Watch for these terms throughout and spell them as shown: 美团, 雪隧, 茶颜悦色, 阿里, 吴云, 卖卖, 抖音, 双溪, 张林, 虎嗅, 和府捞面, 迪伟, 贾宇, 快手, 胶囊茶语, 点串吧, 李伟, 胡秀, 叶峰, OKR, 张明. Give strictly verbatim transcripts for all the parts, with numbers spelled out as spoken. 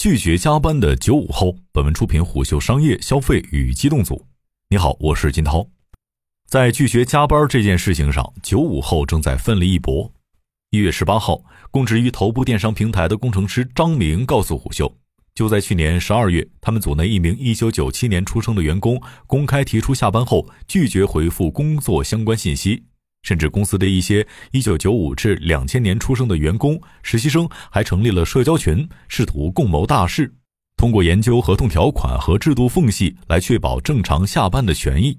拒绝加班的九五后。本文出品虎嗅商业消费与机动组。你好，我是金涛。在拒绝加班这件事情上，九五后正在奋力一搏。一月十八号，供职于头部电商平台的工程师张明告诉虎嗅，就在去年十二月，他们组内一名一九九七年出生的员工公开提出下班后拒绝回复工作相关信息，甚至公司的一些一九九五至两千年出生的员工、实习生还成立了社交群，试图共谋大事，通过研究合同条款和制度缝隙来确保正常下班的权益。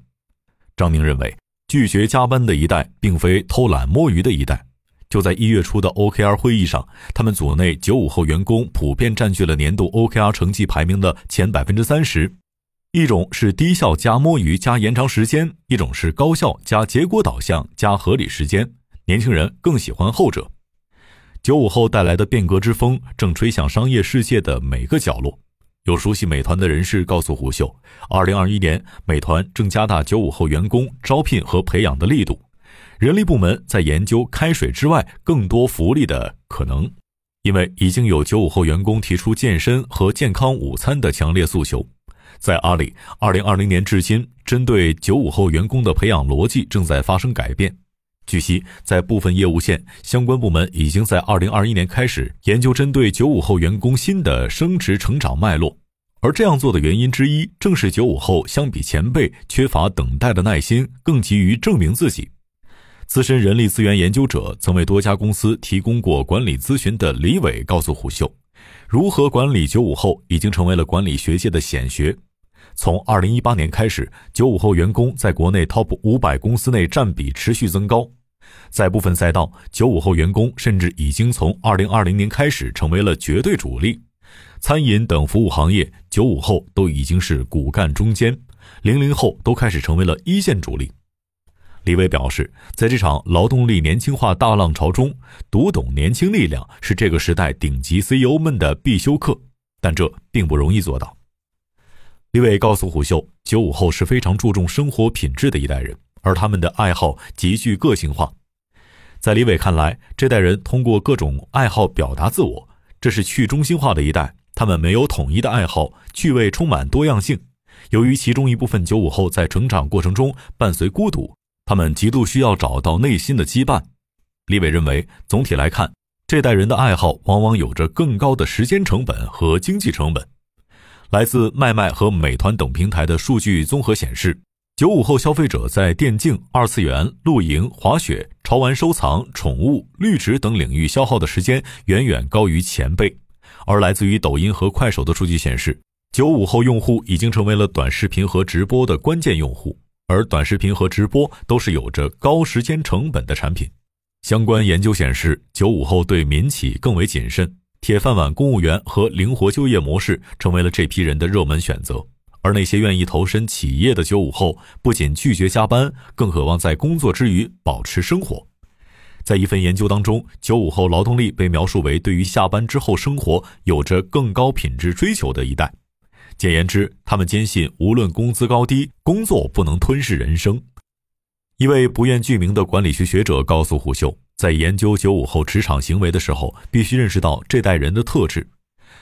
张明认为，拒绝加班的一代并非偷懒摸鱼的一代。就在一月初的 O K R 会议上，他们组内九五后员工普遍占据了年度 O K R 成绩排名的前 百分之三十。一种是低效加摸鱼加延长时间，一种是高效加结果导向加合理时间，年轻人更喜欢后者。九五后带来的变革之风正吹向商业世界的每个角落。有熟悉美团的人士告诉虎嗅，二零二一年美团正加大九五后员工招聘和培养的力度。人力部门在研究开水之外更多福利的可能，因为已经有九五后员工提出健身和健康午餐的强烈诉求。在阿里，二零二零年至今，针对九五后员工的培养逻辑正在发生改变。据悉，在部分业务线，相关部门已经在二零二一年开始研究针对九五后员工新的升职成长脉络。而这样做的原因之一，正是九五后相比前辈缺乏等待的耐心，更急于证明自己。资深人力资源研究者，曾为多家公司提供过管理咨询的李伟告诉虎嗅，如何管理九五后已经成为了管理学界的显学。从二零一八年开始，九五后员工在国内 Top 五百 公司内占比持续增高。在部分赛道，九五后员工甚至已经从二零二零年开始成为了绝对主力。餐饮等服务行业，九五后都已经是骨干中坚，零零后都开始成为了一线主力。李伟表示，在这场劳动力年轻化大浪潮中，读懂年轻力量是这个时代顶级 C E O 们的必修课，但这并不容易做到。李伟告诉虎嗅，九五后是非常注重生活品质的一代人，而他们的爱好极具个性化。在李伟看来，这代人通过各种爱好表达自我，这是去中心化的一代，他们没有统一的爱好，趣味充满多样性。由于其中一部分九五后在成长过程中伴随孤独，他们极度需要找到内心的羁绊。李伟认为，总体来看，这代人的爱好往往有着更高的时间成本和经济成本。来自卖卖和美团等平台的数据综合显示，九五后消费者在电竞、二次元、露营、滑雪、潮玩收藏、宠物、绿植等领域消耗的时间远远高于前辈。而来自于抖音和快手的数据显示，九五后用户已经成为了短视频和直播的关键用户。而短视频和直播都是有着高时间成本的产品。相关研究显示，九五后对民企更为谨慎，铁饭碗公务员和灵活就业模式成为了这批人的热门选择。而那些愿意投身企业的九五后，不仅拒绝加班，更渴望在工作之余保持生活。在一份研究当中，九五后劳动力被描述为对于下班之后生活有着更高品质追求的一代。简言之，他们坚信无论工资高低，工作不能吞噬人生。一位不愿具名的管理学学者告诉虎嗅，在研究九五后职场行为的时候，必须认识到这代人的特质。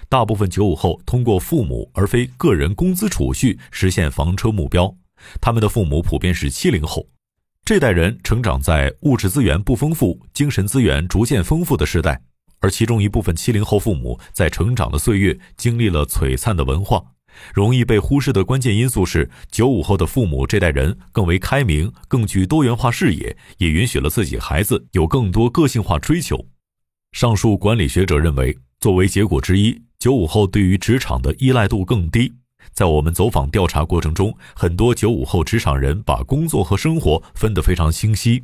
大部分九五后通过父母而非个人工资储蓄实现房车目标，他们的父母普遍是七零后。这代人成长在物质资源不丰富、精神资源逐渐丰富的时代，而其中一部分七零后父母在成长的岁月经历了璀璨的文化。容易被忽视的关键因素是，九五后的父母这代人更为开明，更具多元化视野，也允许了自己孩子有更多个性化追求。上述管理学者认为，作为结果之一，九五后对于职场的依赖度更低。在我们走访调查过程中，很多九五后职场人把工作和生活分得非常清晰，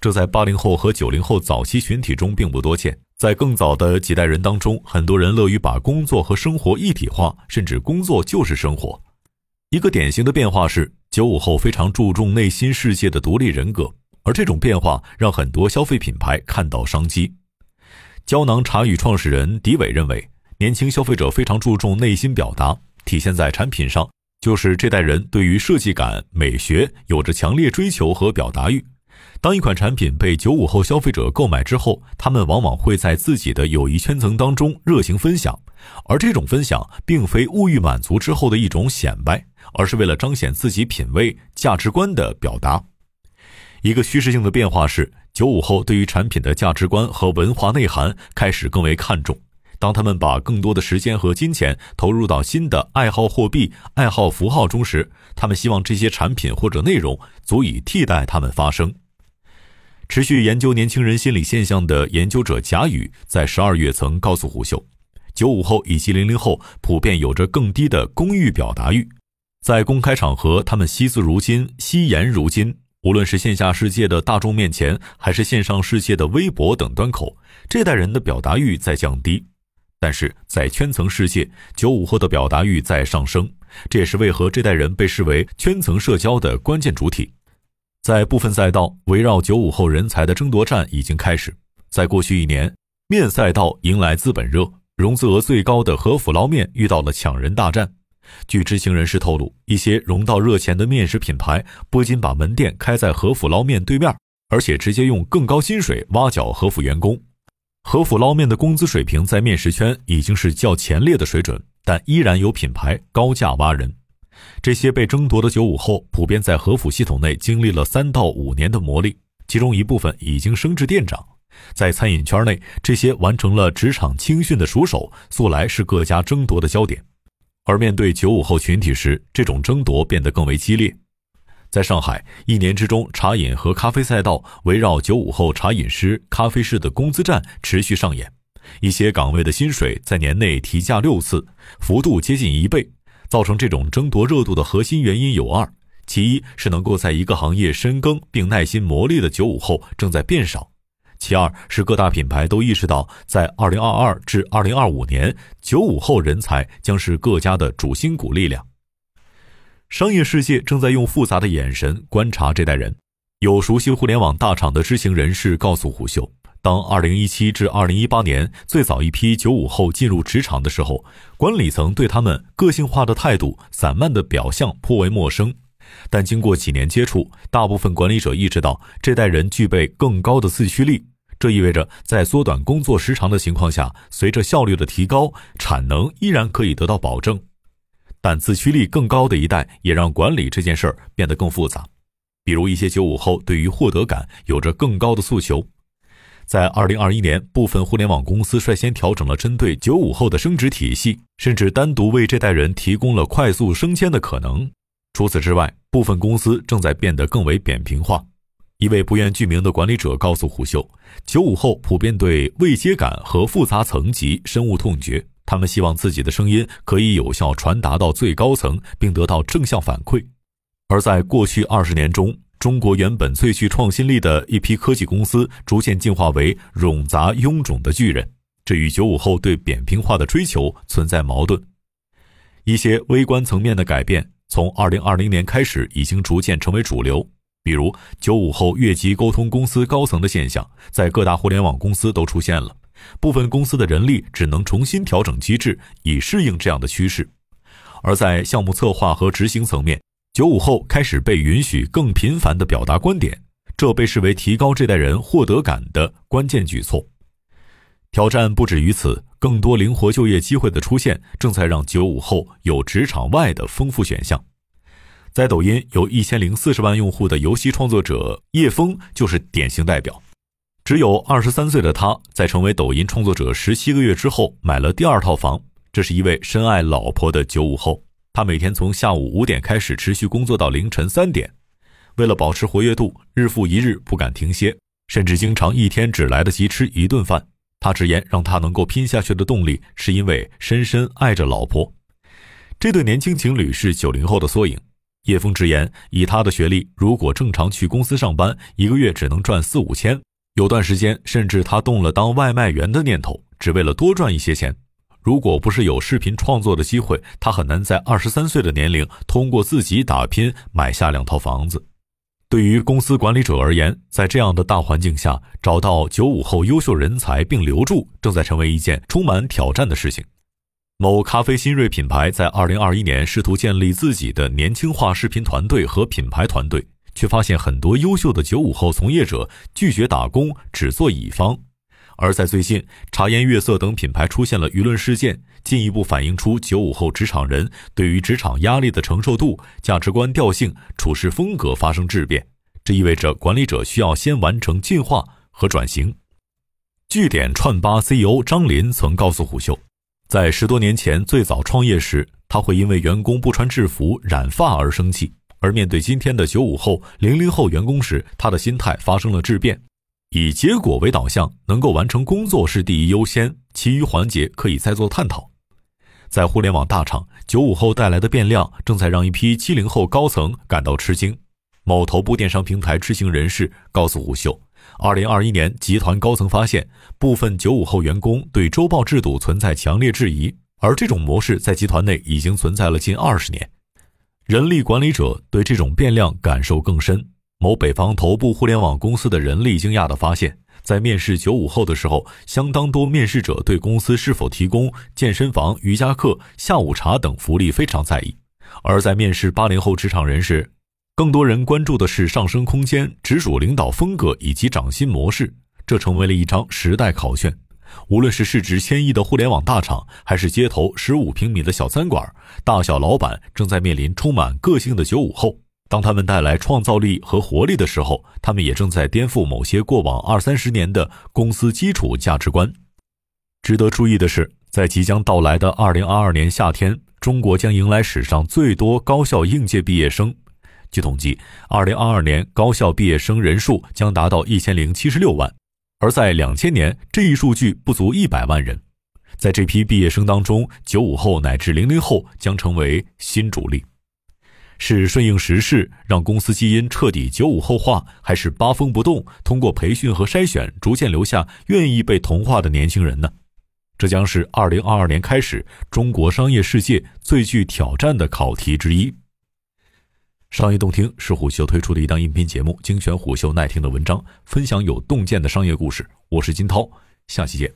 这在八零后和九零后早期群体中并不多见。在更早的几代人当中，很多人乐于把工作和生活一体化，甚至工作就是生活。一个典型的变化是，九五后非常注重内心世界的独立人格，而这种变化让很多消费品牌看到商机。胶囊茶语创始人迪伟认为，年轻消费者非常注重内心表达，体现在产品上，就是这代人对于设计感、美学有着强烈追求和表达欲。当一款产品被九五后消费者购买之后，他们往往会在自己的友谊圈层当中热情分享，而这种分享并非物欲满足之后的一种显摆，而是为了彰显自己品味、价值观的表达。一个趋势性的变化是九五后对于产品的价值观和文化内涵开始更为看重，当他们把更多的时间和金钱投入到新的爱好货币、爱好符号中时，他们希望这些产品或者内容足以替代他们发声。持续研究年轻人心理现象的研究者贾宇在十二月曾告诉胡秀，九五后以及零零后普遍有着更低的公域表达欲，在公开场合他们惜字如金、惜言如金，无论是线下世界的大众面前，还是线上世界的微博等端口，这代人的表达欲在降低。但是在圈层世界，九五后的表达欲在上升，这也是为何这代人被视为圈层社交的关键主体。在部分赛道，围绕九五后人才的争夺战已经开始。在过去一年，面赛道迎来资本热，融资额最高的和府捞面遇到了抢人大战。据知情人士透露，一些融到热钱的面食品牌不仅把门店开在和府捞面对面，而且直接用更高薪水挖角和府员工。和府捞面的工资水平在面食圈已经是较前列的水准，但依然有品牌高价挖人。这些被争夺的九五后普遍在和府系统内经历了三到五年的磨砺，其中一部分已经升至店长。在餐饮圈内，这些完成了职场青训的熟手素来是各家争夺的焦点。而面对九五后群体时，这种争夺变得更为激烈。在上海，一年之中，茶饮和咖啡赛道围绕九五后茶饮师、咖啡师的工资战持续上演。一些岗位的薪水在年内提价六次，幅度接近一倍。造成这种争夺热度的核心原因有二，其一是能够在一个行业深耕并耐心磨砺的九五后正在变少。其二是各大品牌都意识到，在二零二二至二零二五年，九五后人才将是各家的主心骨力量。商业世界正在用复杂的眼神观察这代人。有熟悉互联网大厂的知情人士告诉胡秀，当二零一七至二零一八年最早一批九五后进入职场的时候，管理层对他们个性化的态度、散漫的表象颇为陌生。但经过几年接触，大部分管理者意识到这代人具备更高的自驱力，这意味着在缩短工作时长的情况下，随着效率的提高，产能依然可以得到保证。但自驱力更高的一代也让管理这件事儿变得更复杂。比如一些九五后对于获得感有着更高的诉求。在二零二一年，部分互联网公司率先调整了针对九五后的升职体系，甚至单独为这代人提供了快速升迁的可能。除此之外，部分公司正在变得更为扁平化。一位不愿具名的管理者告诉胡秀，九五后普遍对位阶感和复杂层级深恶痛绝，他们希望自己的声音可以有效传达到最高层，并得到正向反馈。而在过去二十年中，中国原本最具创新力的一批科技公司逐渐进化为冗杂臃肿的巨人，这与九五后对扁平化的追求存在矛盾。一些微观层面的改变从二零二零年开始已经逐渐成为主流，比如九五后越级沟通公司高层的现象在各大互联网公司都出现了，部分公司的人力只能重新调整机制以适应这样的趋势。而在项目策划和执行层面，九五后开始被允许更频繁地表达观点，这被视为提高这代人获得感的关键举措。挑战不止于此，更多灵活就业机会的出现正在让九五后有职场外的丰富选项。在抖音有一千零四十万用户的游戏创作者叶峰就是典型代表。只有二十三岁的他在成为抖音创作者十七个月之后买了第二套房，这是一位深爱老婆的九五后，他每天从下午五点开始持续工作到凌晨三点，为了保持活跃度，日复一日不敢停歇，甚至经常一天只来得及吃一顿饭。他直言让他能够拼下去的动力是因为深深爱着老婆。这对年轻情侣是九零后的缩影。叶峰直言，以他的学历，如果正常去公司上班，一个月只能赚四五千，有段时间甚至他动了当外卖员的念头，只为了多赚一些钱。如果不是有视频创作的机会，他很难在二十三岁的年龄通过自己打拼买下两套房子。对于公司管理者而言，在这样的大环境下，找到九五后优秀人才并留住正在成为一件充满挑战的事情。某咖啡新锐品牌在二零二一年试图建立自己的年轻化视频团队和品牌团队，却发现很多优秀的九五后从业者拒绝打工，只做乙方。而在最近，茶颜悦色等品牌出现了舆论事件，进一步反映出九五后职场人对于职场压力的承受度、价值观调性、处事风格发生质变。这意味着管理者需要先完成进化和转型。据点串吧 C E O 张林曾告诉虎嗅，在十多年前最早创业时，他会因为员工不穿制服染发而生气，而面对今天的九五后、零零后员工时，他的心态发生了质变。以结果为导向，能够完成工作是第一优先，其余环节可以再做探讨。在互联网大厂，九五后带来的变量正在让一批七零后高层感到吃惊。某头部电商平台知情人士告诉虎嗅，二零二一年集团高层发现，部分九五后员工对周报制度存在强烈质疑，而这种模式在集团内已经存在了近二十年。人力管理者对这种变量感受更深。某北方头部互联网公司的人力惊讶地发现，在面试九五后的时候，相当多面试者对公司是否提供健身房、瑜伽课、下午茶等福利非常在意。而在面试八零后职场人时，更多人关注的是上升空间、直属领导风格以及涨薪模式，这成为了一张时代考卷。无论是市值千亿的互联网大厂，还是街头十五平米的小餐馆，大小老板正在面临充满个性的九五后。当他们带来创造力和活力的时候，他们也正在颠覆某些过往二三十年的公司基础价值观。值得注意的是，在即将到来的二零二二年夏天，中国将迎来史上最多高校应届毕业生。据统计，二零二二年高校毕业生人数将达到一千零七十六万，而在两千年，这一数据不足一百万人。在这批毕业生当中，九五后乃至零零后将成为新主力。是顺应时势让公司基因彻底九五后化，还是八风不动，通过培训和筛选逐渐留下愿意被同化的年轻人呢？这将是二零二二年开始中国商业世界最具挑战的考题之一。商业洞听是虎嗅推出的一档音频节目，精选虎嗅耐听的文章，分享有洞见的商业故事。我是金涛，下期见。